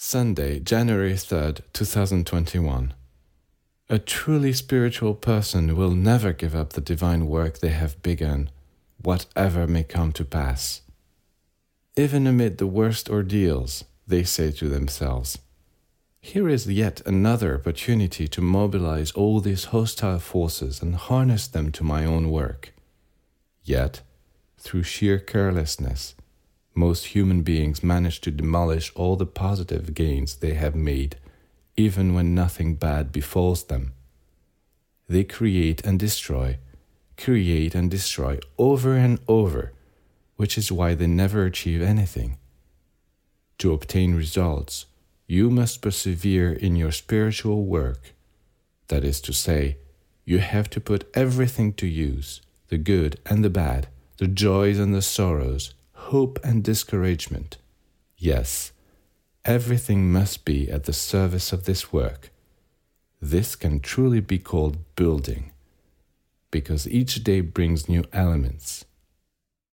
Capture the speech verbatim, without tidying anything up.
Sunday, January third, two thousand twenty-one. A truly spiritual person will never give up the divine work they have begun, whatever may come to pass. Even amid the worst ordeals, they say to themselves, "Here is yet another opportunity to mobilize all these hostile forces and harness them to my own work." Yet, through sheer carelessness, most human beings manage to demolish all the positive gains they have made, even when nothing bad befalls them. They create and destroy, create and destroy over and over, which is why they never achieve anything. To obtain results, you must persevere in your spiritual work. That is to say, you have to put everything to use, the good and the bad, the joys and the sorrows, hope and discouragement. Yes, everything must be at the service of this work. This can truly be called building, because each day brings new elements,